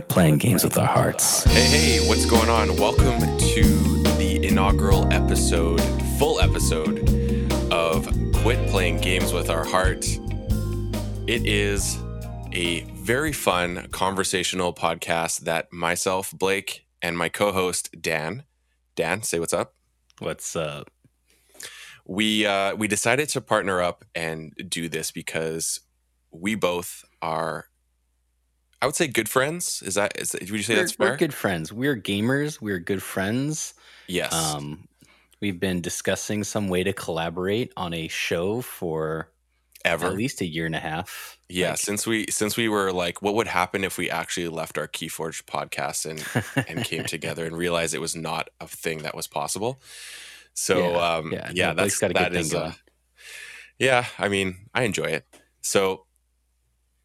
quit playing games with our hearts. Hey, what's going on? Welcome to the inaugural episode, full episode of Quit Playing Games with Our Heart. It is a very fun conversational podcast that myself, Blake, and my co-host, Dan. Dan, say what's up. What's up? We decided to partner up and do this because we both are, I would say, good friends. Is that would you say that's fair? We're good friends. We're gamers. We're good friends. Yes. We've been discussing some way to collaborate on a show for at least a year and a half. Yeah, like, since we were like, what would happen if we actually left our Keyforge podcast and came together and realized it was not a thing that was possible. So yeah, I mean, I enjoy it. So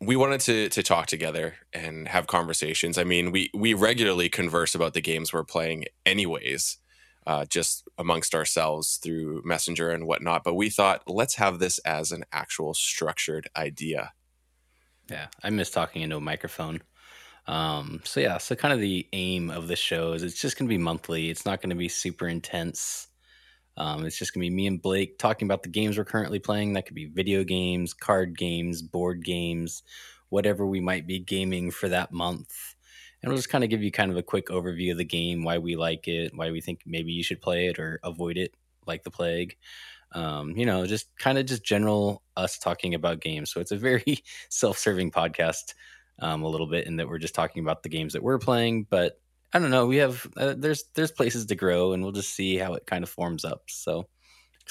we wanted to talk together and have conversations. I mean, we regularly converse about the games we're playing anyways, just amongst ourselves through Messenger and whatnot. But we thought, let's have this as an actual structured idea. Yeah, I miss talking into a microphone. So kind of the aim of the show is it's just going to be monthly. It's not going to be super intense. It's just going to be me and Blake talking about the games we're currently playing. That could be video games, card games, board games, whatever we might be gaming for that month. And we'll just kind of give you kind of a quick overview of the game, why we like it, why we think maybe you should play it or avoid it like the plague. Just general us talking about games. So it's a very self-serving podcast a little bit in that we're just talking about the games that we're playing, but I don't know. We have there's places to grow, and we'll just see how it kind of forms up. So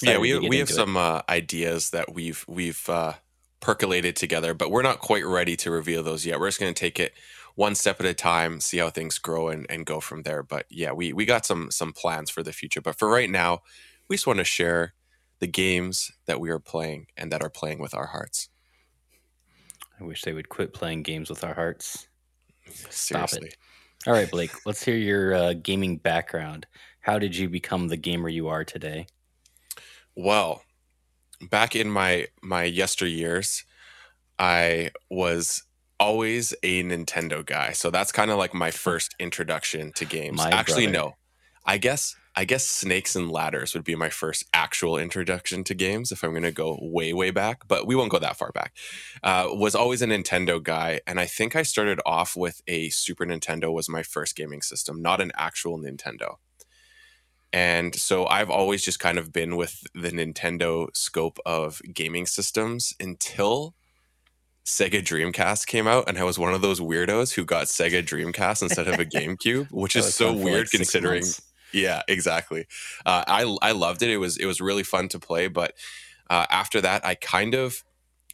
yeah, we have some ideas that we've percolated together, but we're not quite ready to reveal those yet. We're just going to take it one step at a time, see how things grow, and go from there. But yeah, we got some plans for the future. But for right now, we just want to share the games that we are playing and that are playing with our hearts. I wish they would quit playing games with our hearts. Seriously. Stop it. All right, Blake, let's hear your gaming background. How did you become the gamer you are today? Well, back in my yesteryears, I was always a Nintendo guy. So that's kind of like my first introduction to games. I guess Snakes and Ladders would be my first actual introduction to games if I'm going to go way, way back, but we won't go that far back. Was always a Nintendo guy, and I think I started off with a Super Nintendo was my first gaming system, not an actual Nintendo. And so I've always just kind of been with the Nintendo scope of gaming systems until Sega Dreamcast came out, and I was one of those weirdos who got Sega Dreamcast instead of a GameCube, which is so weird considering... Yeah, exactly. I loved it. It was really fun to play. But after that, I kind of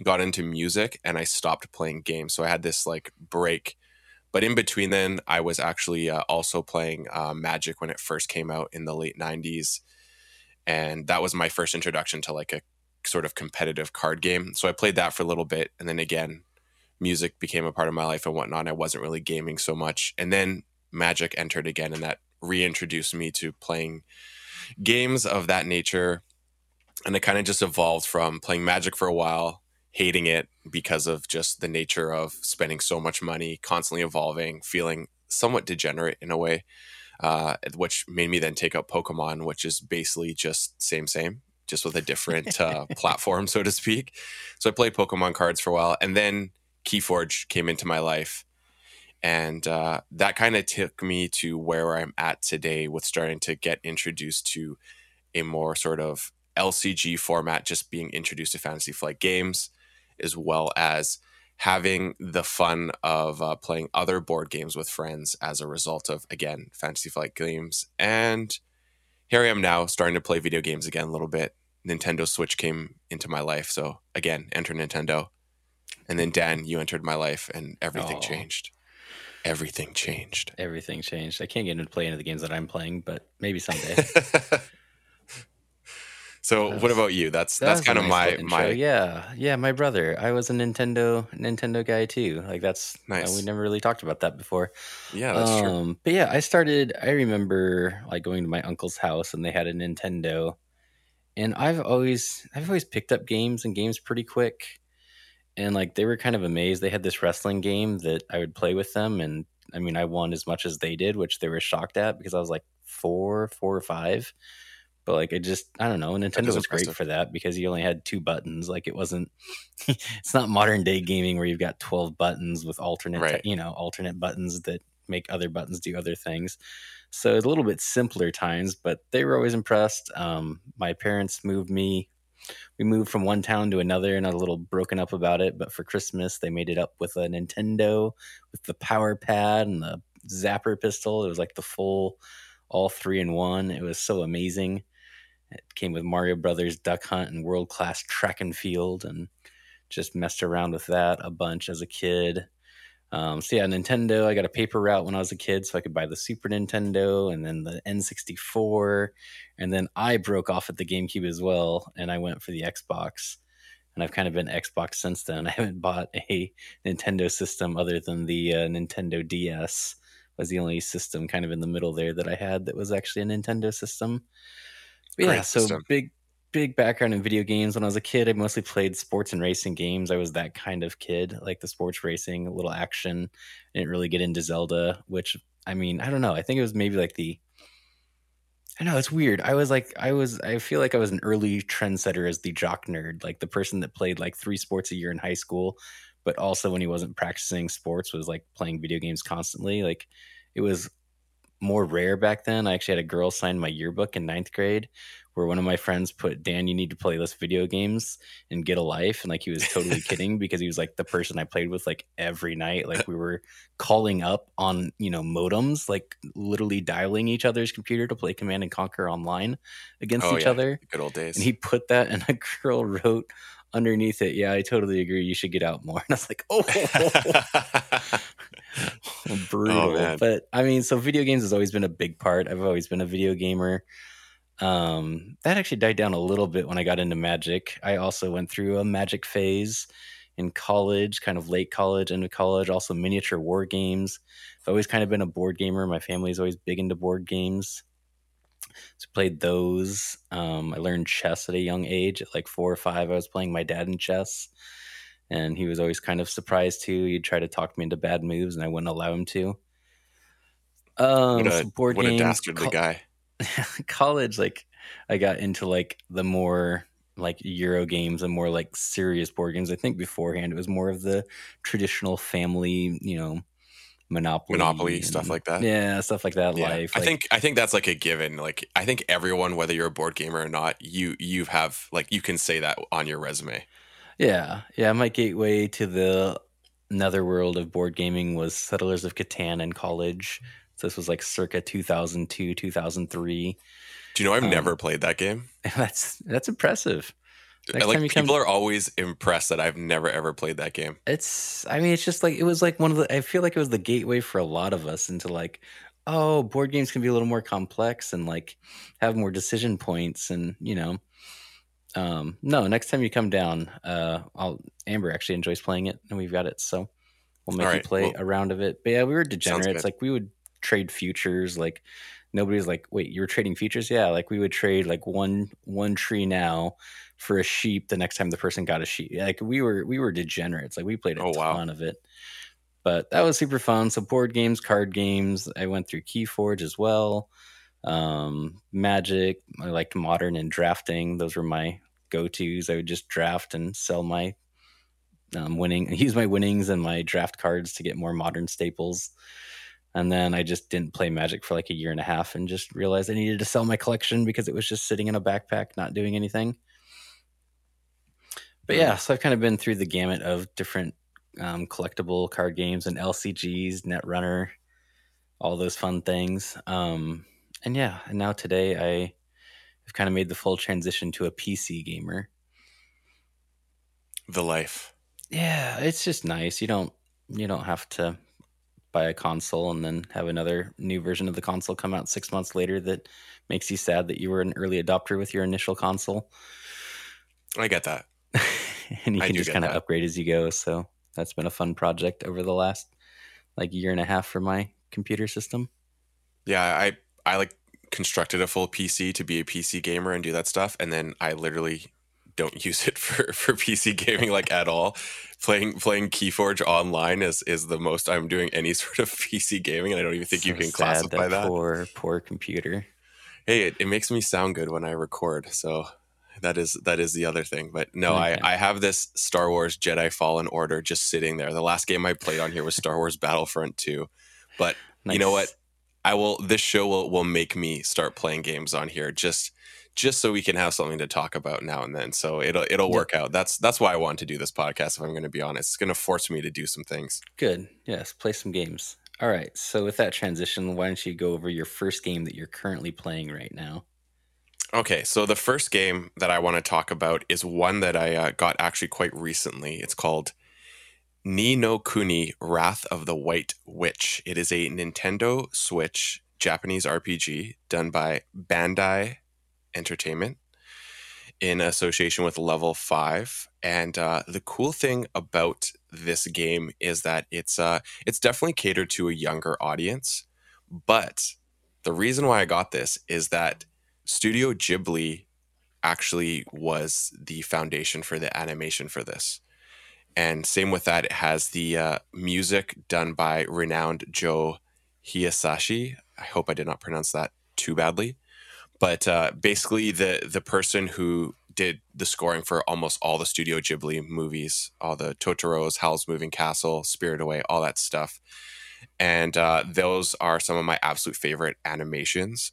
got into music and I stopped playing games. So I had this like break. But in between then, I was actually also playing Magic when it first came out in the late 90s. And that was my first introduction to like a sort of competitive card game. So I played that for a little bit. And then again, music became a part of my life and whatnot. I wasn't really gaming so much. And then Magic entered again, and that reintroduced me to playing games of that nature. And it kind of just evolved from playing Magic for a while, hating it because of just the nature of spending so much money, constantly evolving, feeling somewhat degenerate in a way, which made me then take up Pokemon, which is basically just same, just with a different platform, so to speak. So I played Pokemon cards for a while, and then Keyforge came into my life. And that kind of took me to where I'm at today with starting to get introduced to a more sort of LCG format, just being introduced to Fantasy Flight Games, as well as having the fun of playing other board games with friends as a result of, again, Fantasy Flight Games. And here I am now starting to play video games again a little bit. Nintendo Switch came into my life. So again, enter Nintendo. And then Dan, you entered my life and everything changed. Everything changed. I can't get into play any of the games that I'm playing, but maybe someday. So what about you? That's kind of nice my yeah. My brother, I was a Nintendo guy too. Like that's nice. We never really talked about that before. Yeah, that's true. But yeah, I remember like going to my uncle's house and they had a Nintendo, and I've always picked up games pretty quick. And like they were kind of amazed. They had this wrestling game that I would play with them, and I mean, I won as much as they did, which they were shocked at because I was like four or five. But like, I just, I don't know. Nintendo was great for that because you only had two buttons. Like it wasn't, it's not modern day gaming where you've got 12 buttons with alternate, alternate buttons that make other buttons do other things. So it's a little bit simpler times, but they were always impressed. My parents moved me. We moved from one town to another and I was a little broken up about it. But for Christmas, they made it up with a Nintendo with the power pad and the zapper pistol. It was like the full all 3-in-1. It was so amazing. It came with Mario Brothers, Duck Hunt, and world-class track and field, and just messed around with that a bunch as a kid. So yeah, Nintendo, I got a paper route when I was a kid, so I could buy the Super Nintendo and then the N64. And then I broke off at the GameCube as well, and I went for the Xbox. And I've kind of been Xbox since then. I haven't bought a Nintendo system other than the Nintendo DS. Was the only system kind of in the middle there that I had that was actually a Nintendo system. But yeah, so big background in video games. When I was a kid, I mostly played sports and racing games. I was that kind of kid, like the sports racing, a little action. I didn't really get into Zelda, which, I mean, I don't know. I think it was maybe like the, I know, it's weird. I feel like I was an early trendsetter as the jock nerd, like the person that played like 3 sports a year in high school, but also when he wasn't practicing sports was like playing video games constantly. Like it was more rare back then. I actually had a girl sign my yearbook in 9th grade where one of my friends put, "Dan, you need to play less video games and get a life." And like, he was totally kidding because he was like the person I played with like every night. Like we were calling up on, you know, modems, like literally dialing each other's computer to play Command and Conquer online against each other. Good old days. And he put that, and a girl wrote underneath it, "Yeah, I totally agree. You should get out more." And I was like, oh. Brutal. Oh, but I mean, so video games has always been a big part. I've always been a video gamer. That actually died down a little bit when I got into Magic. I also went through a Magic phase in college, kind of late college, into college, also miniature war games. I've always kind of been a board gamer. My family's always big into board games. So played those. I learned chess at a young age. At like 4 or 5, I was playing my dad in chess, and he was always kind of surprised too. He'd try to talk me into bad moves, and I wouldn't allow him to. What a dastardly guy. College, like I got into like the more like Euro games and more like serious board games. I think beforehand it was more of the traditional family, you know, Monopoly and stuff like that. Yeah, stuff like that. Yeah. Life. I think that's like a given. Like I think everyone, whether you're a board gamer or not, you have like, you can say that on your resume. Yeah. My gateway to the another world of board gaming was Settlers of Catan in college. So this was like circa 2002, 2003. Do you know I've never played that game? That's impressive. Next like people are always impressed that I've never ever played that game. It's just like, it was like one of the, I feel like it was the gateway for a lot of us into like, oh, board games can be a little more complex and like have more decision points and, you know, no, next time you come down, Amber actually enjoys playing it and we've got it. So we'll make you play a round of it. But yeah, we were degenerates. Like we would trade futures. Like nobody's like, wait, you were trading futures? Yeah. Like we would trade like one tree now for a sheep the next time the person got a sheep. Like we were degenerates. Like we played a ton of it, but that was super fun. So board games, card games. I went through Keyforge as well. Magic. I liked Modern and drafting. Those were my go-tos. I would just draft and sell my use my winnings and my draft cards to get more Modern staples. And then I just didn't play Magic for like a year and a half and just realized I needed to sell my collection because it was just sitting in a backpack, not doing anything. But yeah, so I've kind of been through the gamut of different collectible card games and LCGs, Netrunner, all those fun things. And yeah, and now today I've kind of made the full transition to a PC gamer. The life. Yeah, it's just nice. You don't have to buy a console and then have another new version of the console come out 6 months later that makes you sad that you were an early adopter with your initial console. I get that. And you can just kind of upgrade as you go. So that's been a fun project over the last like year and a half for my computer system. Yeah, I like constructed a full PC to be a PC gamer and do that stuff. And then I literally don't use it for PC gaming like at all. Playing Keyforge online is the most I'm doing any sort of PC gaming, and I don't even think so you can classify that. Poor computer. Hey, it makes me sound good when I record, so that is the other thing. But no, okay. I have this Star Wars Jedi Fallen Order just sitting there. The last game I played on here was Star Wars Battlefront 2, but nice. You know what? This show will make me start playing games on here just so we can have something to talk about now and then. So it'll work out. That's why I want to do this podcast, if I'm going to be honest. It's going to force me to do some things. Good. Yes, play some games. All right. So with that transition, why don't you go over your first game that you're currently playing right now? Okay. So the first game that I want to talk about is one that I got actually quite recently. It's called Ni No Kuni: Wrath of the White Witch. It is a Nintendo Switch Japanese RPG done by Bandai Entertainment in association with Level Five. And the cool thing about this game is that it's definitely catered to a younger audience. But the reason why I got this is that Studio Ghibli actually was the foundation for the animation for this. And same with that, it has the music done by renowned Joe Hisashi. I hope I did not pronounce that too badly. But basically, the person who did the scoring for almost all the Studio Ghibli movies, all the Totoro's, Howl's Moving Castle, Spirited Away, all that stuff. And those are some of my absolute favorite animations.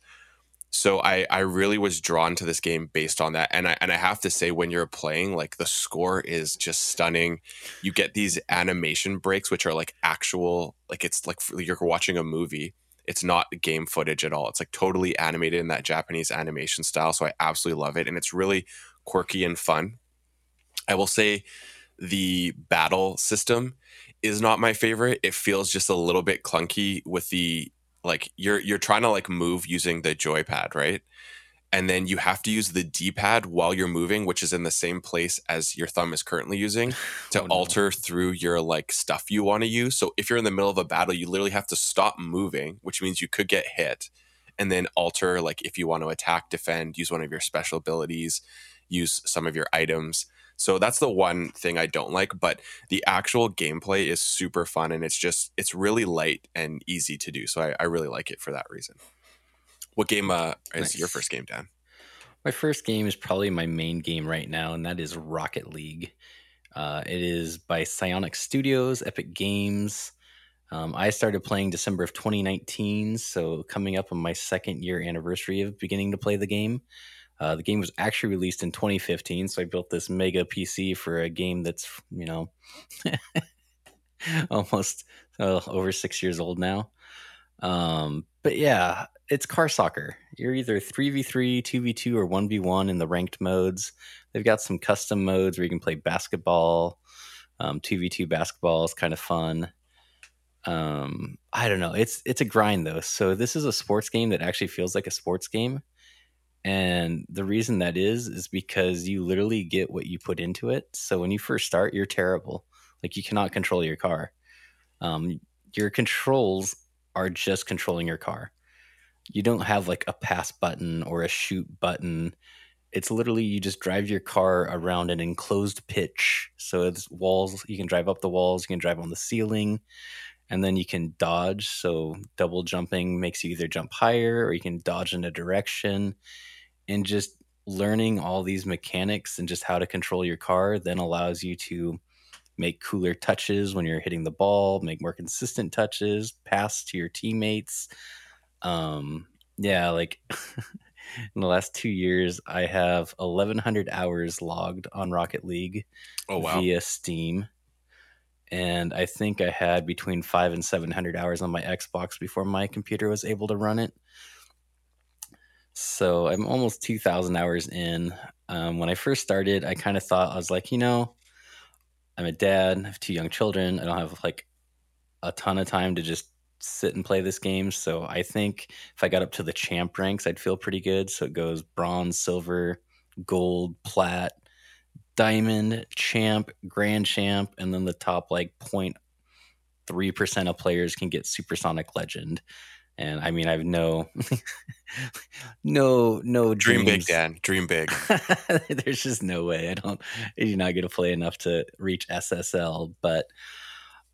So I really was drawn to this game based on that. And I have to say, when you're playing, like, the score is just stunning. You get these animation breaks, which are like actual, like, it's like you're watching a movie. It's not game footage at all. It's like totally animated in that Japanese animation style. So I absolutely love it. And it's really quirky and fun. I will say the battle system is not my favorite. It feels just a little bit clunky with the, like, you're trying to, like, move using the joypad, right? And then you have to use the D-pad while you're moving, which is in the same place as your thumb is currently using, to alter through your, like, stuff you want to use. So if you're in the middle of a battle, you literally have to stop moving, which means you could get hit, and then alter, like, if you want to attack, defend, use one of your special abilities, use some of your items. So that's the one thing I don't like, but the actual gameplay is super fun, and it's really light and easy to do. So I really like it for that reason. What game is your first game, Dan? My first game is probably my main game right now, and that is Rocket League. It is by Psyonix Studios, Epic Games. I started playing December of 2019, so coming up on my second year anniversary of beginning to play the game. The game was actually released in 2015, so I built this mega PC for a game that's, you know, almost over 6 years old now. But yeah, it's car soccer. You're either 3v3, 2v2, or 1v1 in the ranked modes. They've got some custom modes where you can play basketball. 2v2 basketball is kind of fun. I don't know. It's a grind, though. So this is a sports game that actually feels like a sports game. And the reason that is because you literally get what you put into it. So when you first start, you're terrible. Like, you cannot control your car. Your controls are just controlling your car. You don't have, like, a pass button or a shoot button. It's literally you just drive your car around an enclosed pitch. So it's walls. You can drive up the walls. You can drive on the ceiling. And then you can dodge. So double jumping makes you either jump higher or you can dodge in a direction. And just learning all these mechanics and just how to control your car then allows you to make cooler touches when you're hitting the ball, make more consistent touches, pass to your teammates. In the last 2 years, I have 1,100 hours logged on Rocket League via Steam. And I think I had between 500 and 700 hours on my Xbox before my computer was able to run it. So I'm almost 2,000 hours in. When I first started, I kind of thought, I was like, you know, I'm a dad, I have 2 young children. I don't have, like, a ton of time to just sit and play this game. So I think if I got up to the champ ranks, I'd feel pretty good. So it goes bronze, silver, gold, plat, diamond, champ, grand champ, and then the top, like, 0.3% of players can get supersonic legend. And I mean, I've no dreams. Dream big, Dan. Dream big. There's just no way. You're not going to play enough to reach SSL. But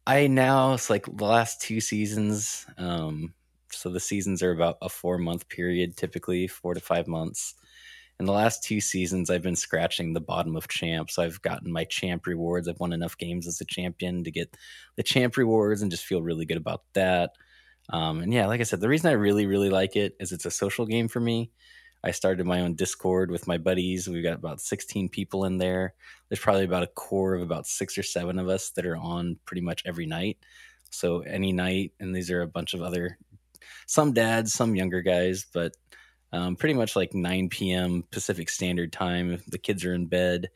I now, it's like the last two seasons. So the seasons are about a 4-month period, typically 4 to 5 months. In the last two seasons, I've been scratching the bottom of champ. So I've gotten my champ rewards. I've won enough games as a champion to get the champ rewards and just feel really good about that. And yeah, like I said, the reason I really, really like it is it's a social game for me. I started my own Discord with my buddies. We've got about 16 people in there. There's probably about a core of about 6 or 7 of us that are on pretty much every night. So any night, and these are a bunch of other, some dads, some younger guys, but pretty much like 9 p.m. Pacific Standard Time. The kids are in bed,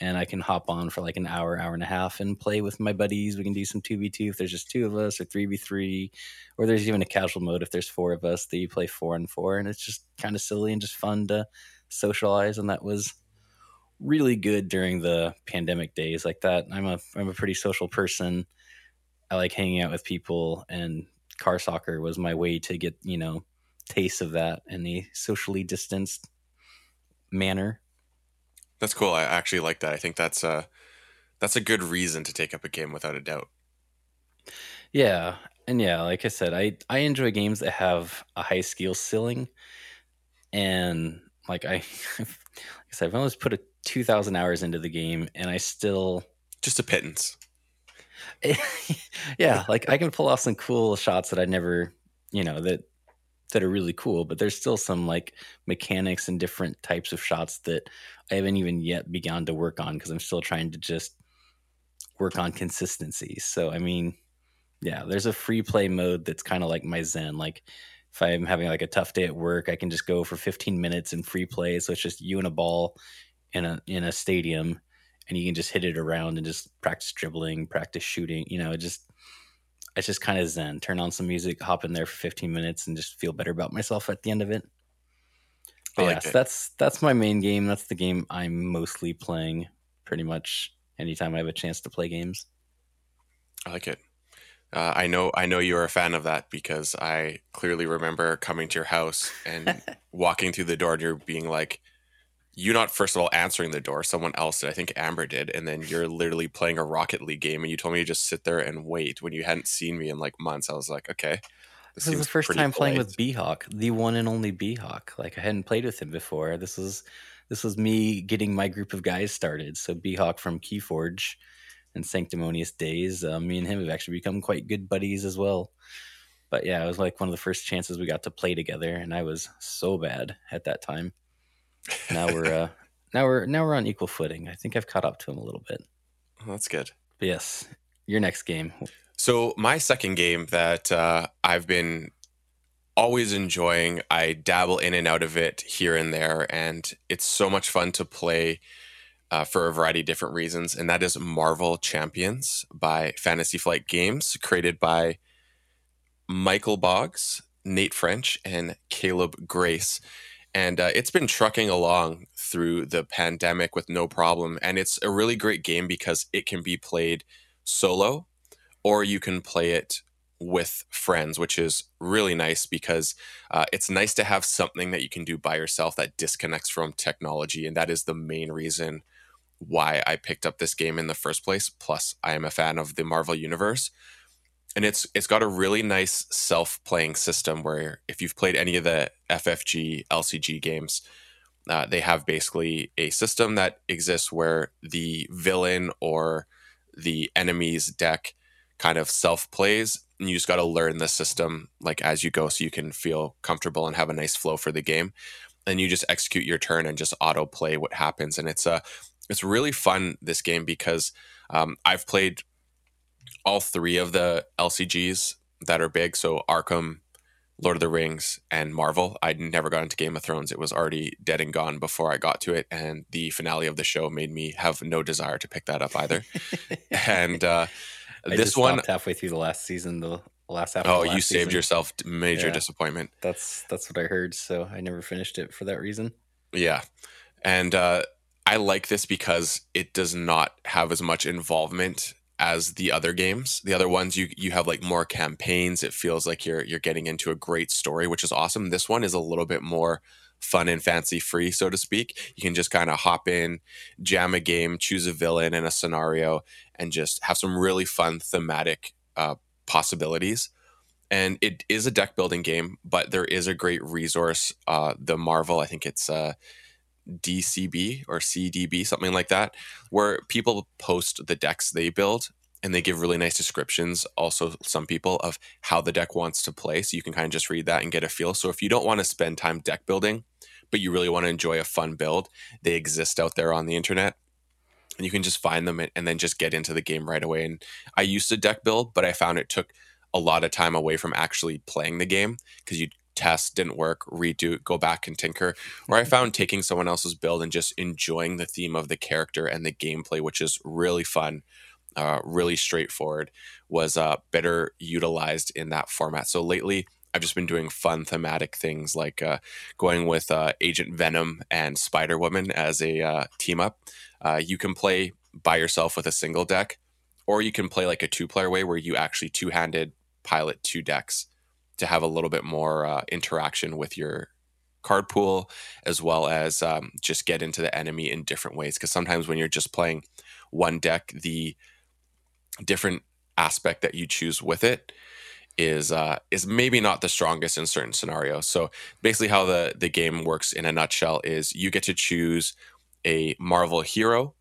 and I can hop on for like an hour, hour and a half and play with my buddies. We can do some 2v2 if there's just 2 of us, or 3v3, or there's even a casual mode if there's 4 of us that you play 4 and 4. And it's just kind of silly and just fun to socialize. And that was really good during the pandemic days like that. I'm a pretty social person. I like hanging out with people, and car soccer was my way to get, taste of that in a socially distanced manner. That's cool. I actually like that. I think that's a good reason to take up a game, without a doubt. Yeah. And yeah, like I said, I enjoy games that have a high skill ceiling. And like I said, I've almost put 2,000 hours into the game, and I still... Just a pittance. Yeah. Like, I can pull off some cool shots that I never, that are really cool, but there's still some like mechanics and different types of shots that I haven't even yet begun to work on, because I'm still trying to just work on consistency. So, I mean, yeah, there's a free play mode that's kind of like my zen. Like, if I'm having like a tough day at work, I can just go for 15 minutes and free play. So it's just you and a ball in a stadium, and you can just hit it around and just practice dribbling, practice shooting, it's just kind of zen. Turn on some music, hop in there for 15 minutes, and just feel better about myself at the end of it. But yeah, so that's my main game. That's the game I'm mostly playing pretty much anytime I have a chance to play games. I like it. I know you're a fan of that, because I clearly remember coming to your house and walking through the door and you're being like, you not, first of all, answering the door. Someone else did. I think Amber did. And then you're literally playing a Rocket League game, and you told me to just sit there and wait when you hadn't seen me in like months. I was like, okay. This is the first time playing with B-Hawk, the one and only B-Hawk. Like, I hadn't played with him before. This was me getting my group of guys started. So B-Hawk from Keyforge and Sanctimonious Days. Me and him have actually become quite good buddies as well. But yeah, it was like one of the first chances we got to play together, and I was so bad at that time. Now we're on equal footing. I think I've caught up to him a little bit. That's good. But yes, your next game. So my second game that I've been always enjoying, I dabble in and out of it here and there, and it's so much fun to play for a variety of different reasons, and that is Marvel Champions by Fantasy Flight Games, created by Michael Boggs, Nate French, and Caleb Grace. And it's been trucking along through the pandemic with no problem. And it's a really great game because it can be played solo, or you can play it with friends, which is really nice, because it's nice to have something that you can do by yourself that disconnects from technology. And that is the main reason why I picked up this game in the first place. Plus, I am a fan of the Marvel Universe. And it's got a really nice self-playing system where if you've played any of the FFG, LCG games, they have basically a system that exists where the villain or the enemy's deck kind of self-plays, and you just got to learn the system like as you go, so you can feel comfortable and have a nice flow for the game. And you just execute your turn and just auto-play what happens. And it's really fun, this game, because I've played all 3 of the LCGs that are big. So Arkham, Lord of the Rings, and Marvel. I'd never got into Game of Thrones. It was already dead and gone before I got to it. And the finale of the show made me have no desire to pick that up either. And this one... I just stopped halfway through the last season, the last half of the last season. Oh, you saved yourself major disappointment. That's what I heard. So I never finished it for that reason. Yeah. And I like this because it does not have as much involvement as the other games. The other ones, you have like more campaigns. It feels like you're getting into a great story, which is awesome. This one is a little bit more fun and fancy free, so to speak. You can just kind of hop in, jam a game, choose a villain and a scenario, and just have some really fun thematic possibilities. And it is a deck building game, but there is a great resource. The Marvel, I think it's DCB or CDB, something like that, where people post the decks they build and they give really nice descriptions, also some people, of how the deck wants to play. So you can kind of just read that and get a feel. So if you don't want to spend time deck building, but you really want to enjoy a fun build, they exist out there on the internet. And you can just find them and then just get into the game right away. And I used to deck build, but I found it took a lot of time away from actually playing the game, because you'd test, didn't work, redo, go back and tinker. Or I found taking someone else's build and just enjoying the theme of the character and the gameplay, which is really fun, really straightforward, was better utilized in that format. So lately, I've just been doing fun thematic things like going with Agent Venom and Spider Woman as a team up. You can play by yourself with a single deck, or you can play like a two-player way where you actually two-handed pilot two decks to have a little bit more interaction with your card pool, as well as just get into the enemy in different ways. Because sometimes when you're just playing one deck, the different aspect that you choose with it is maybe not the strongest in certain scenarios. So basically how the game works in a nutshell is you get to choose a Marvel hero,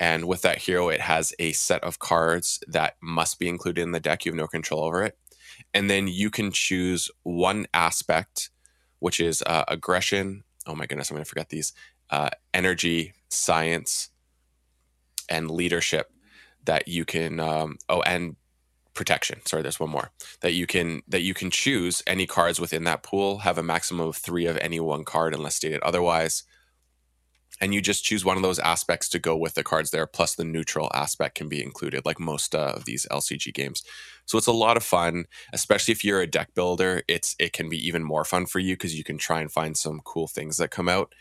and with that hero, it has a set of cards that must be included in the deck. You have no control over it. And then you can choose one aspect, which is aggression. Oh my goodness, I'm going to forget these. Energy, science, and leadership that you can... and protection. Sorry, there's one more. That you can choose any cards within that pool, have a maximum of 3 of any one card unless stated otherwise. And you just choose one of those aspects to go with the cards there, plus the neutral aspect can be included, like most of these LCG games. So it's a lot of fun, especially if you're a deck builder. It can be even more fun for you because you can try and find some cool things that come out,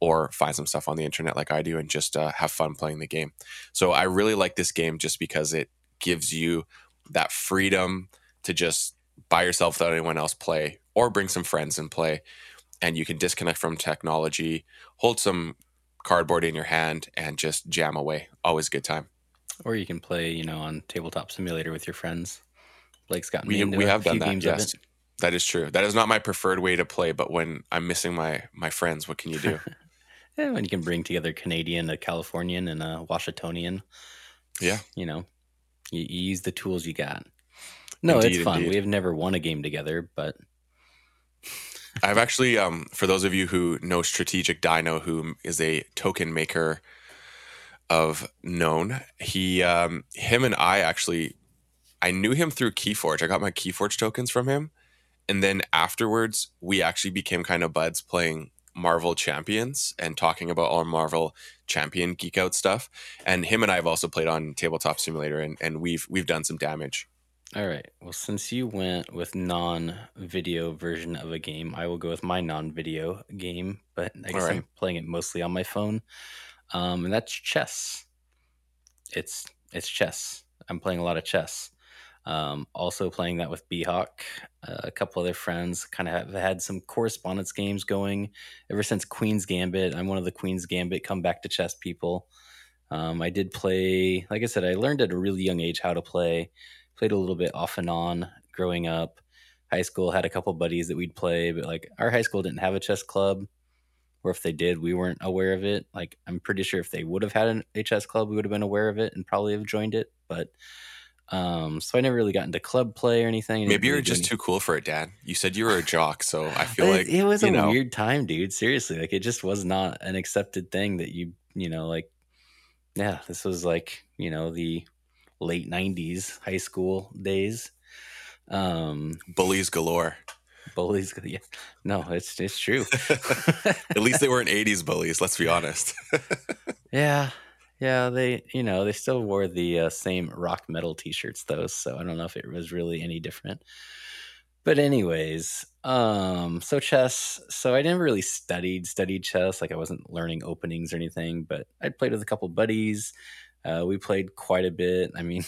or find some stuff on the internet like I do and just have fun playing the game. So I really like this game just because it gives you that freedom to just by yourself without anyone else play, or bring some friends and play. And you can disconnect from technology, hold some cardboard in your hand and just jam away. Always a good time. Or you can play, on Tabletop Simulator with your friends. Blake's gotten me into a few games of it. That is true. That is not my preferred way to play, but when I'm missing my friends, what can you do? Yeah, when you can bring together Canadian, a Californian, and a Washingtonian. Yeah. You use the tools you got. No, indeed, it's fun. Indeed. We have never won a game together, but... I've actually, for those of you who know Strategic Dino, who is a token maker of known, him and I actually, I knew him through Keyforge. I got my Keyforge tokens from him. And then afterwards, we actually became kind of buds playing Marvel Champions and talking about all Marvel Champion geek out stuff. And him and I have also played on Tabletop Simulator, and we've done some damage. All right. Well, since you went with non-video version of a game, I will go with my non-video game, but I guess I'm playing it mostly on my phone, and that's chess. It's chess. I'm playing a lot of chess. Also playing that with BHawk, a couple other friends. Kind of have had some correspondence games going ever since Queen's Gambit. I'm one of the Queen's Gambit come back to chess people. I did play, like I said, I learned at a really young age how to play. Played a little bit off and on growing up. High school had a couple buddies that we'd play, but like our high school didn't have a chess club, or if they did, we weren't aware of it. Like I'm pretty sure if they would have had a chess club, we would have been aware of it and probably have joined it. But so I never really got into club play or anything. Maybe you were just too cool for it, Dan. You said you were a jock, so I feel like it was a weird time, dude. Seriously, like it just was not an accepted thing that this was like the late 90s high school days. Bullies galore. Bullies, yeah. No, it's true. At least they weren't 80s bullies, let's be honest. yeah, they still wore the same rock metal t-shirts though, so I don't know if it was really any different. But anyways, so chess. So I never really studied chess. Like I wasn't learning openings or anything, but I played with a couple buddies. We played quite a bit. I mean,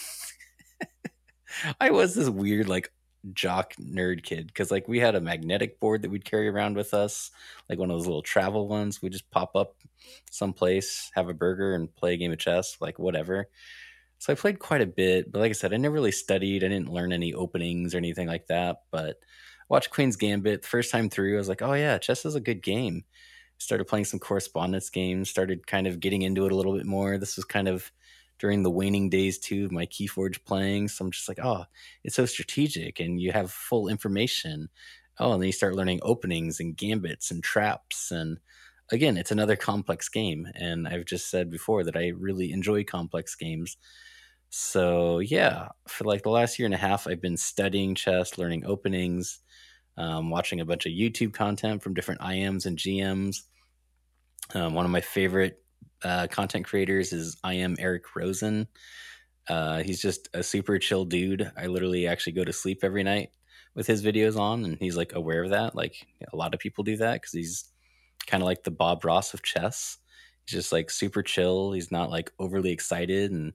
I was this weird, like, jock nerd kid because, like, we had a magnetic board that we'd carry around with us, like one of those little travel ones. We just pop up someplace, have a burger, and play a game of chess, like, whatever. So I played quite a bit, but like I said, I never really studied. I didn't learn any openings or anything like that, but I watched Queen's Gambit the first time through. I was like, oh yeah, chess is a good game. Started playing some correspondence games, started kind of getting into it a little bit more. This was kind of during the waning days too of my Keyforge playing. So I'm just like, oh, it's so strategic and you have full information. Oh, and then you start learning openings and gambits and traps. And again, it's another complex game. And I've just said before that I really enjoy complex games. So yeah, for like the last year and a half, I've been studying chess, learning openings, watching a bunch of YouTube content from different IMs and GMs. One of my favorite content creators is IM Eric Rosen. He's just a super chill dude. I literally actually go to sleep every night with his videos on, and he's like aware of that. Like a lot of people do that because he's kind of like the Bob Ross of chess. He's just like super chill. He's not like overly excited, and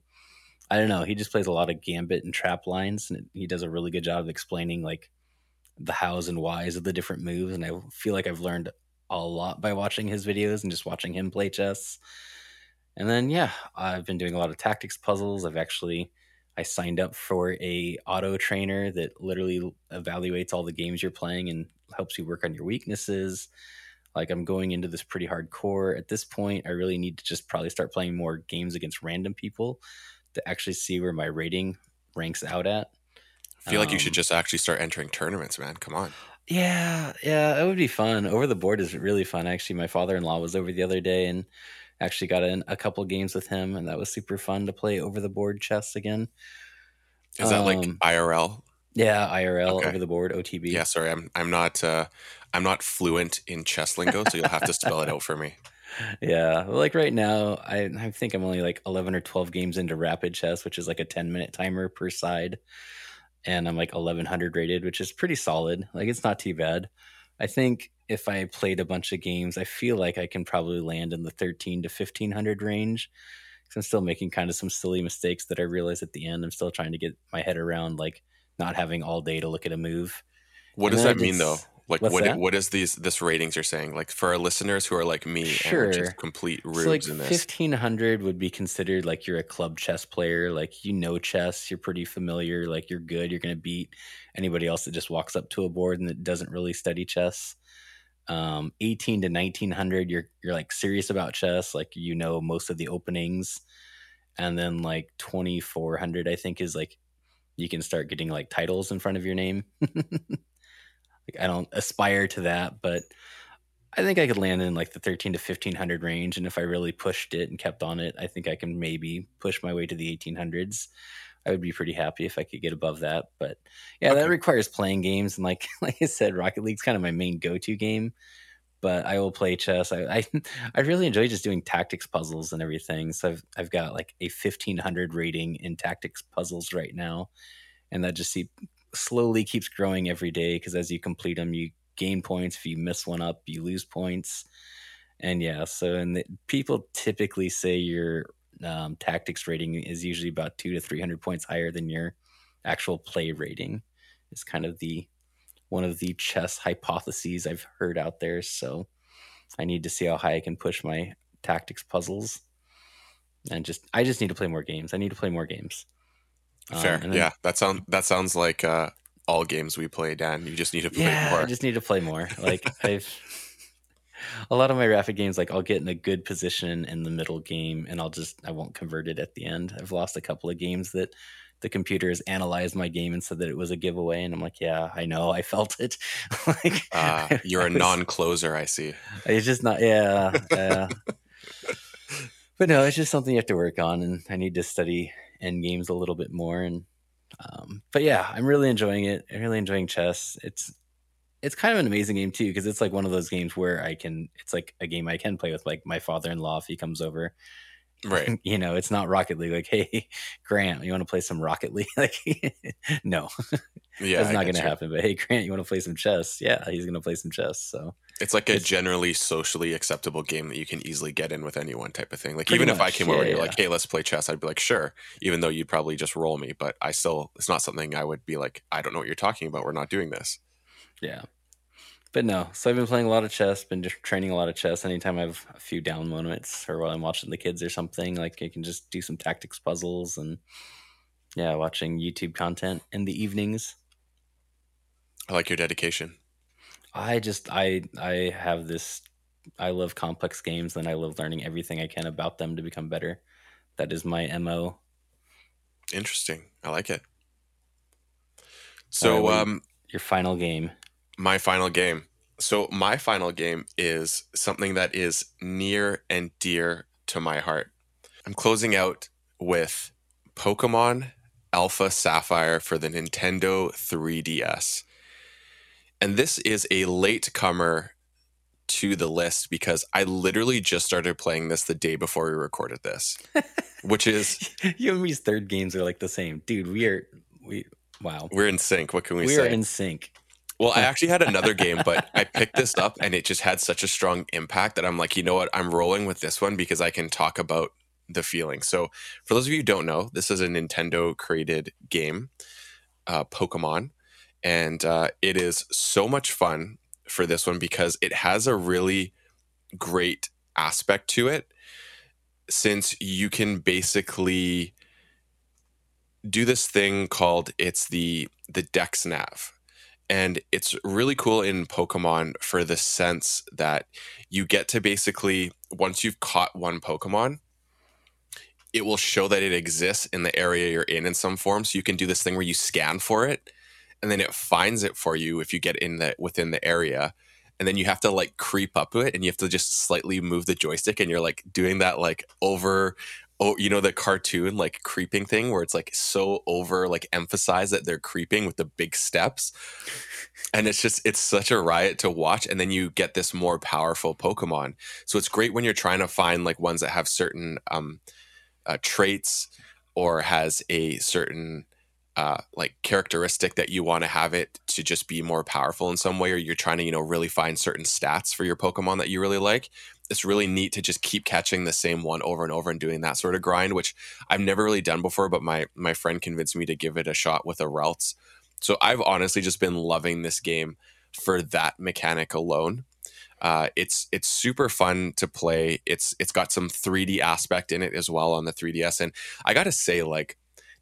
I don't know. He just plays a lot of gambit and trap lines, and he does a really good job of explaining like the hows and whys of the different moves. And I feel like I've learned a lot by watching his videos and just watching him play chess. And then, yeah, I've been doing a lot of tactics puzzles. I signed up for a auto trainer that literally evaluates all the games you're playing and helps you work on your weaknesses. Like, I'm going into this pretty hardcore at this point. I really need to just probably start playing more games against random people to actually see where my rating ranks out at. I feel like you should just actually start entering tournaments, man. Come on. Yeah, it would be fun. Over the board is really fun. Actually, my father-in-law was over the other day and actually got in a couple games with him, and that was super fun to play over the board chess again. Is that like IRL? Yeah, IRL, okay. Over the board, OTB. Yeah, sorry, I'm not fluent in chess lingo, so you'll have to spell it out for me. Yeah, like right now, I think I'm only like 11 or 12 games into rapid chess, which is like a 10-minute timer per side. And I'm like 1100 rated, which is pretty solid. Like, it's not too bad. I think if I played a bunch of games, I feel like I can probably land in the 13 to 1500 range. Because I'm still making kind of some silly mistakes that I realize at the end. I'm still trying to get my head around, like, not having all day to look at a move. What does that mean, though? Like, what is this ratings you're saying? Like, for our listeners who are like me, sure, and just complete rubes, so like in this. 1500 would be considered like you're a club chess player. Like, you know chess, you're pretty familiar, like you're good, you're going to beat anybody else that just walks up to a board and that doesn't really study chess. 18 to 1900, you're like serious about chess. Like, you know most of the openings. And then like 2400, I think, is like you can start getting like titles in front of your name. Like, I don't aspire to that, but I think I could land in like the 13 to 1500 range. And if I really pushed it and kept on it, I think I can maybe push my way to the 1800s. I would be pretty happy if I could get above that. But yeah, okay. That requires playing games. And like I said, Rocket League's kind of my main go-to game, but I will play chess. I really enjoy just doing tactics puzzles and everything. So I've got like a 1500 rating in tactics puzzles right now. And that just slowly keeps growing every day, because as you complete them, you gain points. If you miss one up, you lose points. And yeah, so people typically say your tactics rating is usually about 200 to 300 points higher than your actual play rating. It's kind of the one of the chess hypotheses I've heard out there. So I need to see how high I can push my tactics puzzles, and I just need to play more games. Fair. Yeah, that sounds like all games we play, Dan. You just need to play more. I just need to play more. Like, a lot of my rapid games, like, I'll get in a good position in the middle game, and I won't convert it at the end. I've lost a couple of games that the computer has analyzed my game and said that it was a giveaway, and I'm like, yeah, I know, I felt it. Like, you're a non-closer, I see. It's just not, yeah. But no, it's just something you have to work on, and I need to study end games a little bit more. And but yeah, I'm really enjoying it. I'm really enjoying chess. It's kind of an amazing game too, because it's like one of those games where it's like a game I can play with like my father-in-law if he comes over, right? You know, it's not Rocket League, like, hey Grant, you want to play some Rocket League? Like, no, yeah, that's not gonna happen. But hey Grant, you want to play some chess? Yeah, he's gonna play some chess. So It's like a generally socially acceptable game that you can easily get in with anyone type of thing. Like even much, if I came over and you're like, hey, let's play chess, I'd be like, sure, even though you'd probably just roll me. But I still, it's not something I would be like, I don't know what you're talking about. We're not doing this. Yeah. But no, so I've been playing a lot of chess, been just training a lot of chess. Anytime I have a few down moments or while I'm watching the kids or something, like I can just do some tactics puzzles and yeah, watching YouTube content in the evenings. I like your dedication. I have this, I love complex games and I love learning everything I can about them to become better. That is my MO. Interesting. I like it. So your final game. My final game. So my final game is something that is near and dear to my heart. I'm closing out with Pokemon Alpha Sapphire for the Nintendo 3DS. And this is a latecomer to the list because I literally just started playing this the day before we recorded this, which is... You and me's third games are like the same. Dude, wow. We're in sync. What can we say? We are in sync. Well, I actually had another game, but I picked this up and it just had such a strong impact that I'm like, you know what? I'm rolling with this one because I can talk about the feeling. So for those of you who don't know, this is a Nintendo-created game, Pokemon. And it is so much fun for this one because it has a really great aspect to it, since you can basically do this thing called, it's the Dex Nav. And it's really cool in Pokemon for the sense that you get to basically, once you've caught one Pokemon, it will show that it exists in the area you're in some form. So you can do this thing where you scan for it, and then it finds it for you if you get in the within the area, and then you have to like creep up to it, and you have to just slightly move the joystick, and you're like doing that like over, oh, you know, the cartoon like creeping thing where it's like so over like emphasize that they're creeping with the big steps, and it's just, it's such a riot to watch. And then you get this more powerful Pokemon, so it's great when you're trying to find like ones that have certain traits or has a certain like characteristic that you want to have it to just be more powerful in some way, or you're trying to, you know, really find certain stats for your Pokemon that you really like. It's really neat to just keep catching the same one over and over and doing that sort of grind, which I've never really done before, but my friend convinced me to give it a shot with a Ralts. So I've honestly just been loving this game for that mechanic alone. It's super fun to play. It's got some 3D aspect in it as well on the 3DS. And I gotta say, like,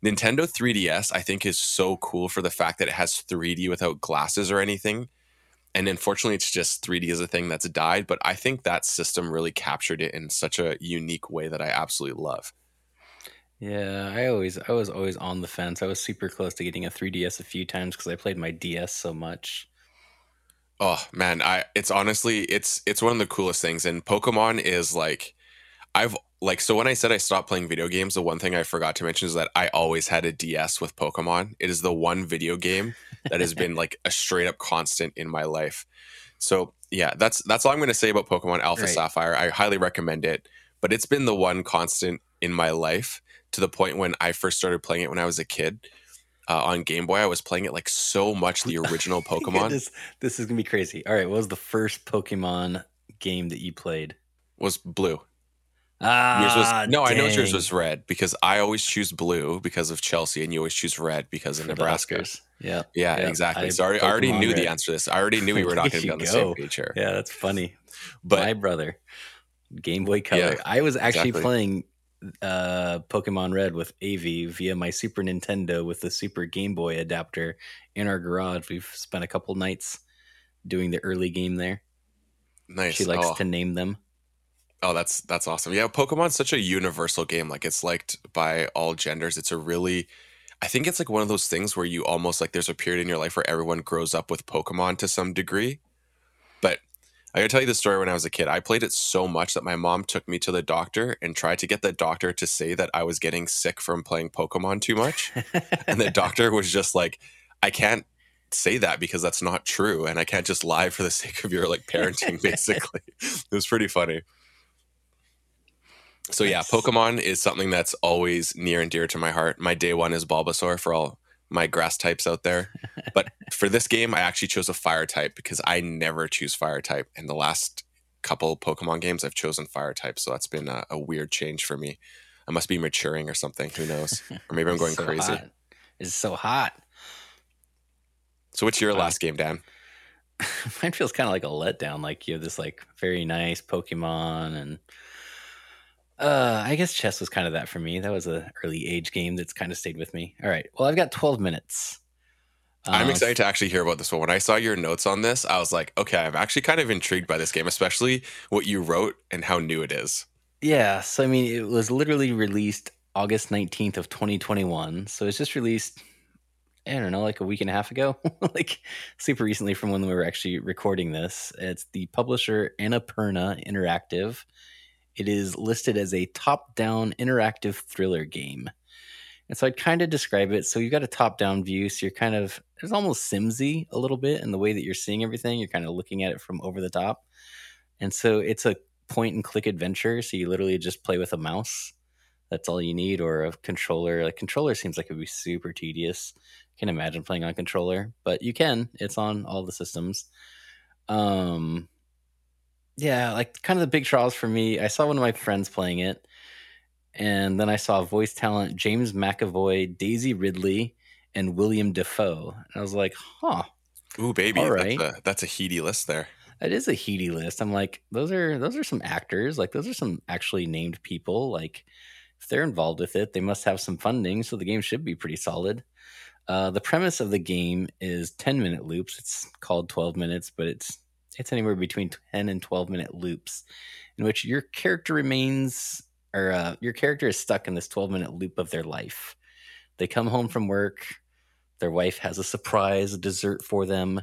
Nintendo 3DS, I think, is so cool for the fact that it has 3D without glasses or anything. And unfortunately, it's just 3D is a thing that's died. But I think that system really captured it in such a unique way that I absolutely love. Yeah, I was always on the fence. I was super close to getting a 3DS a few times because I played my DS so much. Oh, man, it's honestly one of the coolest things. And Pokemon is like, so when I said I stopped playing video games, the one thing I forgot to mention is that I always had a DS with Pokemon. It is the one video game that has been like a straight up constant in my life. So yeah, that's all I'm going to say about Pokemon Alpha Sapphire. I highly recommend it, but it's been the one constant in my life to the point when I first started playing it when I was a kid on Game Boy. I was playing it like so much, the original Pokemon. This is going to be crazy. All right, what was the first Pokemon game that you played? Was Blue. I know yours was red because I always choose blue because of Chelsea, and you always choose red because of Nebraska. Yeah, exactly. I already knew the answer to this. I already knew we were not going to be on the same page here. Yeah, that's funny. But my brother, Game Boy Color. Yeah, I was actually playing Pokemon Red with AV via my Super Nintendo with the Super Game Boy adapter in our garage. We've spent a couple nights doing the early game there. Nice. She likes to name them. Oh, that's awesome. Yeah, Pokemon's such a universal game. Like, it's liked by all genders. It's a really, I think it's like one of those things where you almost like, there's a period in your life where everyone grows up with Pokemon to some degree. But I gotta tell you the story when I was a kid. I played it so much that my mom took me to the doctor and tried to get the doctor to say that I was getting sick from playing Pokemon too much. And the doctor was just like, I can't say that because that's not true. And I can't just lie for the sake of your like parenting, basically. It was pretty funny. So yeah, Pokemon is something that's always near and dear to my heart. My day one is Bulbasaur for all my grass types out there. But for this game, I actually chose a fire type because I never choose fire type. In the last couple Pokemon games, I've chosen fire type. So that's been a weird change for me. I must be maturing or something. Who knows? Or maybe I'm going so crazy. Hot. It's so hot. So what's your last game, Dan? Mine feels kind of like a letdown. Like you have this like very nice Pokemon, and I guess chess was kind of that for me. That was an early age game that's kind of stayed with me. All right. Well, I've got 12 minutes. I'm excited to actually hear about this one. When I saw your notes on this, I was like, okay, I'm actually kind of intrigued by this game, especially what you wrote and how new it is. Yeah. So, I mean, it was literally released August 19th of 2021. So it's just released, I don't know, like a week and a half ago, like super recently from when we were actually recording this. It's the publisher Annapurna Interactive. It is listed as a top-down interactive thriller game. And so I'd kind of describe it. So you've got a top-down view. So you're kind of, it's almost Simsy a little bit in the way that you're seeing everything. You're kind of looking at it from over the top. And so it's a point-and-click adventure. So you literally just play with a mouse. That's all you need, or a controller. Like controller seems like it would be super tedious. I can imagine playing on controller, but you can. It's on all the systems. Yeah, like kind of the big draws for me. I saw one of my friends playing it, and then I saw voice talent James McAvoy, Daisy Ridley, and William Dafoe. And I was like, huh. Ooh, baby. All right. That's a heady list there. It is a heady list. I'm like, those are some actors. Like those are some actually named people. Like if they're involved with it, they must have some funding. So the game should be pretty solid. The premise of the game is 10-minute loops. It's called 12 minutes, but it's anywhere between 10 and 12-minute loops in which your character remains, or your character is stuck in this 12-minute loop of their life. They come home from work. Their wife has a surprise, a dessert for them.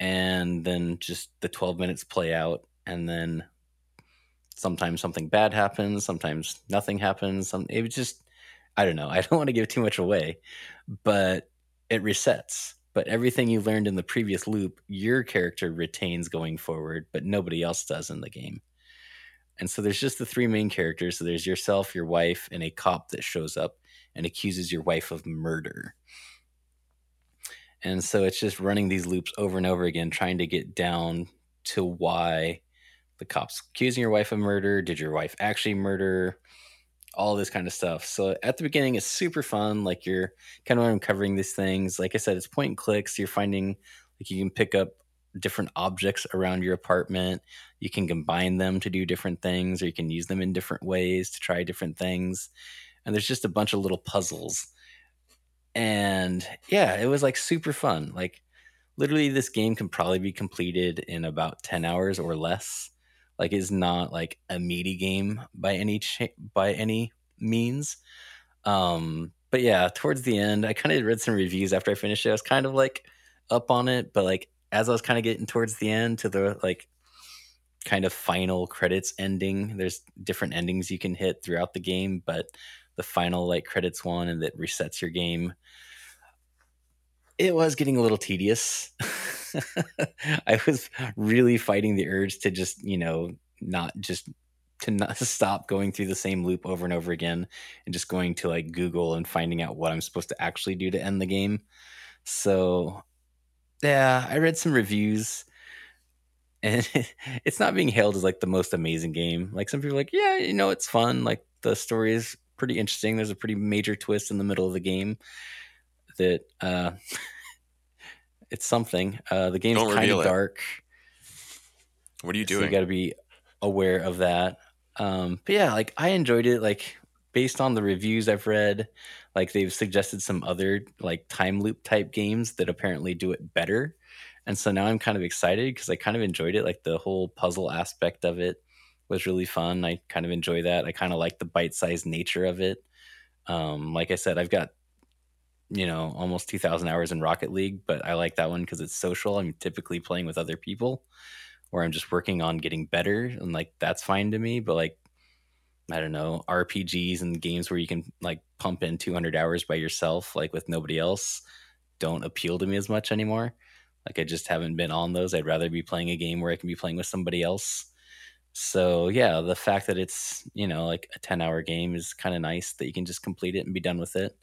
And then just the 12 minutes play out. And then sometimes something bad happens. Sometimes nothing happens. It was just, I don't know. I don't want to give too much away, but it resets. But everything you learned in the previous loop, your character retains going forward, but nobody else does in the game. And so there's just the three main characters. So there's yourself, your wife, and a cop that shows up and accuses your wife of murder. And so it's just running these loops over and over again, trying to get down to why the cop's accusing your wife of murder. Did your wife actually murder? All this kind of stuff. So at the beginning, it's super fun. Like you're kind of uncovering these things. Like I said, it's point and click. So you're finding like you can pick up different objects around your apartment. You can combine them to do different things, or you can use them in different ways to try different things. And there's just a bunch of little puzzles. And yeah, it was like super fun. Like literally this game can probably be completed in about 10 hours or less. Like it's not like a meaty game by any means. But yeah, towards the end, I kind of read some reviews after I finished it. I was kind of like up on it, but like as I was kind of getting towards the end to the like kind of final credits ending, there's different endings you can hit throughout the game, but the final like credits one and that resets your game. It was getting a little tedious. I was really fighting the urge to just, you know, not stop going through the same loop over and over again and just going to like Google and finding out what I'm supposed to actually do to end the game. So yeah, I read some reviews and it's not being hailed as like the most amazing game. Like some people are like, yeah, you know, it's fun. Like the story is pretty interesting. There's a pretty major twist in the middle of the game that, it's something. The game's kind of dark. What are you doing? So you got to be aware of that. But yeah, like I enjoyed it. Like based on the reviews I've read, like they've suggested some other like time loop type games that apparently do it better. And so now I'm kind of excited because I kind of enjoyed it. Like the whole puzzle aspect of it was really fun. I kind of enjoy that. I kind of like the bite-sized nature of it. Like I said, I've got almost 2,000 hours in Rocket League, but I like that one because it's social. I'm typically playing with other people or I'm just working on getting better. And like, that's fine to me. But like, I don't know, RPGs and games where you can like pump in 200 hours by yourself, like with nobody else, don't appeal to me as much anymore. Like I just haven't been on those. I'd rather be playing a game where I can be playing with somebody else. So yeah, the fact that it's, like a 10-hour game is kind of nice that you can just complete it and be done with it.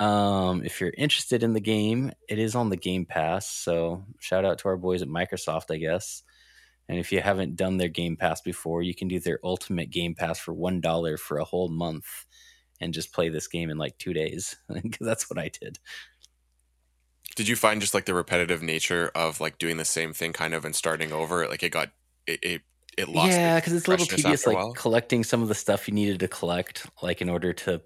If you're interested in the game, it is on the Game Pass. So shout out to our boys at Microsoft, I guess. And if you haven't done their Game Pass before, you can do their Ultimate Game Pass for $1 for a whole month and just play this game in like 2 days. Because that's what I did. Did you find just like the repetitive nature of like doing the same thing kind of and starting over? Like it got it lost. Yeah, because it's a little tedious, like collecting some of the stuff you needed to collect, like in order to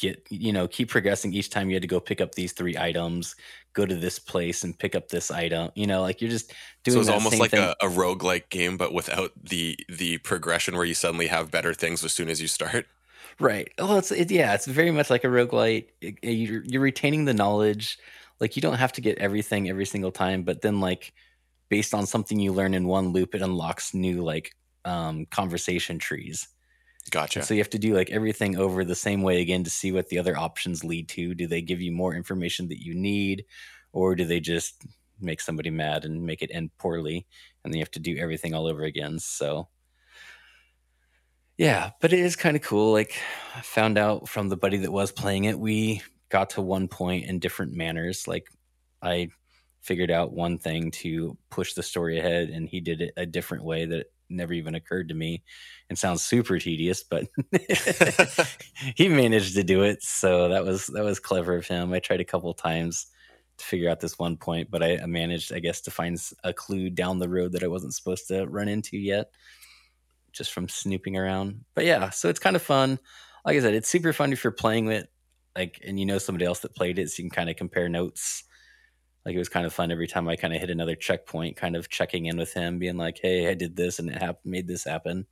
get, you know, keep progressing. Each time you had to go pick up these 3 items, go to this place and pick up this item, you know, like you're just doing. So it's almost like a roguelike game, but without the progression where you suddenly have better things as soon as you start. Right. Well, it's very much like a roguelite. You're retaining the knowledge. Like you don't have to get everything every single time, but then like based on something you learn in one loop, it unlocks new like conversation trees. Gotcha. And so you have to do like everything over the same way again to see what the other options lead to. Do they give you more information that you need, or do they just make somebody mad and make it end poorly? And then you have to do everything all over again. So yeah, but it is kind of cool. Like I found out from the buddy that was playing it, we got to one point in different manners. Like I figured out one thing to push the story ahead, and he did it a different way that it never even occurred to me. It sounds super tedious, but he managed to do it. So that was clever of him. I tried a couple of times to figure out this one point, but I managed, I guess, to find a clue down the road that I wasn't supposed to run into yet, just from snooping around. But yeah, so it's kind of fun. Like I said, it's super fun if you're playing it, like, and you know somebody else that played it, so you can kind of compare notes. Like it was kind of fun every time I kind of hit another checkpoint, kind of checking in with him, being like, hey, I did this and it made this happen.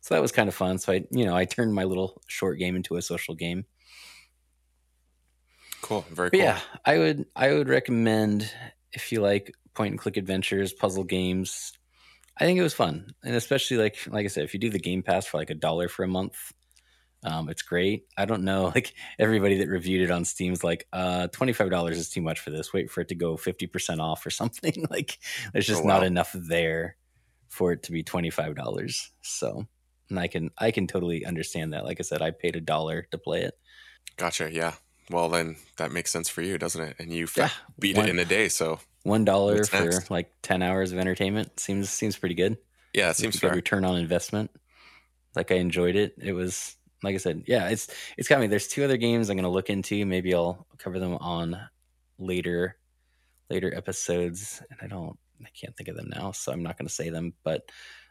So that was kind of fun. So I turned my little short game into a social game. Cool. Very cool. But yeah, I would recommend if you like point and click adventures, puzzle games. I think it was fun. And especially like I said, if you do the Game Pass for like $1 for a month, it's great. I don't know. Like everybody that reviewed it on Steam's like, $25 is too much for this. Wait for it to go 50% off or something. Like there's just not enough there for it to be $25. So, and I can totally understand that. Like I said, I paid $1 to play it. Gotcha. Yeah. Well, then that makes sense for you, doesn't it? And you beat it in a day. So $1 for like 10 hours of entertainment seems pretty good. Yeah, it seems fair. Return on investment. Like I enjoyed it. It was, like I said, yeah, it's got me. There's 2 other games I'm going to look into. Maybe I'll cover them on later episodes. And I can't think of them now, so I'm not going to say them, but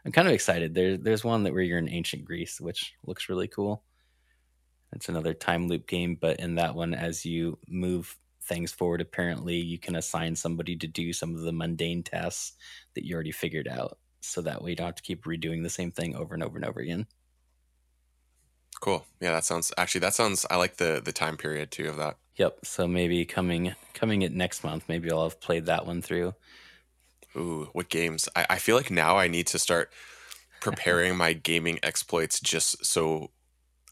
I'm kind of excited. There's one that where you're in ancient Greece, which looks really cool. It's another time loop game, but in that one, as you move things forward, apparently you can assign somebody to do some of the mundane tasks that you already figured out. So that way you don't have to keep redoing the same thing over and over and over again. Cool. Yeah, that sounds I like the time period too of that. Yep. So maybe coming at next month, maybe I'll have played that one through. Ooh, what games? I feel like now I need to start preparing my gaming exploits just so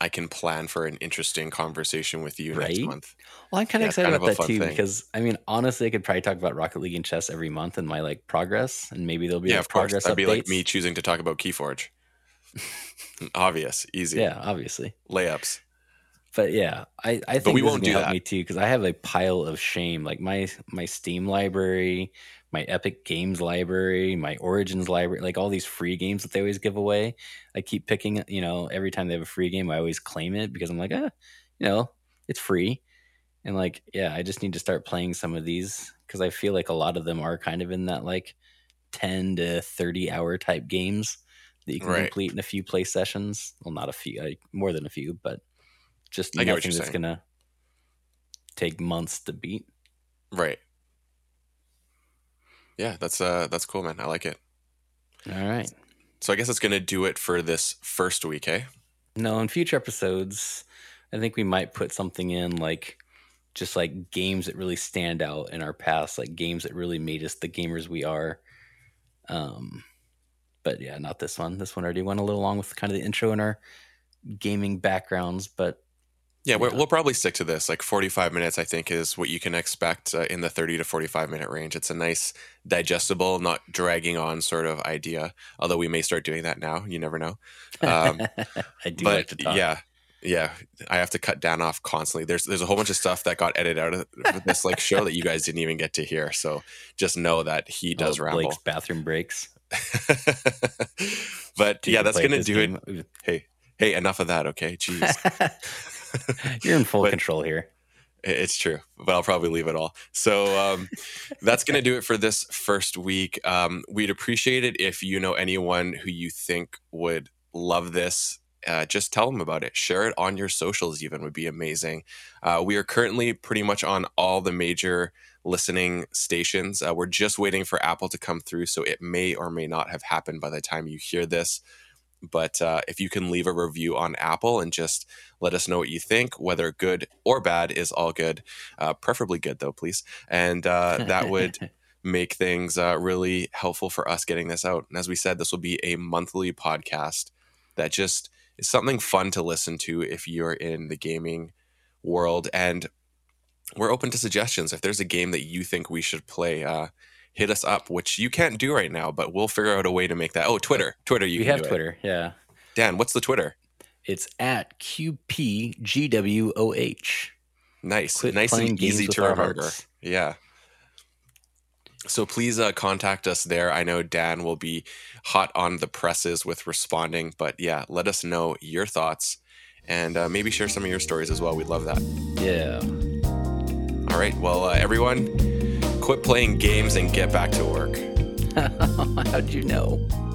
I can plan for an interesting conversation with you next month. Well, I'm kind of excited about that too, because I mean, honestly, I could probably talk about Rocket League and chess every month and my like progress, and maybe there'll be progress updates. That'd be like me choosing to talk about Keyforge. Obvious, easy. Yeah, obviously. Layups. But yeah, I think we won't do that. Me too, because I have a pile of shame. Like my Steam library, my Epic Games library, my Origins library, like all these free games that they always give away. I keep picking, you know, every time they have a free game, I always claim it because I'm like, you know, it's free. And like, yeah, I just need to start playing some of these because I feel like a lot of them are kind of in that like 10 to 30 hour type games that you can complete in a few play sessions. Well, not a few, more than a few, but just nothing that's going to take months to beat. Right. Yeah, that's cool, man. I like it. All right. So I guess that's going to do it for this first week, eh? No, in future episodes, I think we might put something in like just like games that really stand out in our past, like games that really made us the gamers we are. But yeah, not this one. This one already went a little long with kind of the intro and our gaming backgrounds, but yeah, we'll probably stick to this. Like 45 minutes, I think, is what you can expect in the 30 to 45-minute range. It's a nice, digestible, not dragging on sort of idea, although we may start doing that now. You never know. I do like to talk. Yeah, Yeah, I have to cut Dan off constantly. There's a whole bunch of stuff that got edited out of this like show that you guys didn't even get to hear. So just know that he does ramble. Blake's bathroom breaks. But yeah, that's gonna do it. Hey, enough of that. Okay, jeez, you're in full control here. It's true, but I'll probably leave it all. So that's going to do it for this first week. We'd appreciate it if you know anyone who you think would love this. Just tell them about it. Share it on your socials even would be amazing. We are currently pretty much on all the major listening stations. We're just waiting for Apple to come through, so it may or may not have happened by the time you hear this. But if you can leave a review on Apple and just let us know what you think, whether good or bad is all good, preferably good though, please. And that would make things really helpful for us getting this out. And as we said, this will be a monthly podcast that just is something fun to listen to if you're in the gaming world. And we're open to suggestions. If there's a game that you think we should play, hit us up, which you can't do right now, but we'll figure out a way to make that. Oh, Twitter. We have Twitter, yeah. Dan, what's the Twitter? It's @QPGWOH. Nice. Quit nice and easy to remember. Yeah. So please contact us there. I know Dan will be hot on the presses with responding, but yeah, let us know your thoughts and maybe share some of your stories as well. We'd love that. Yeah. All right. Well, everyone, quit playing games and get back to work. How'd you know?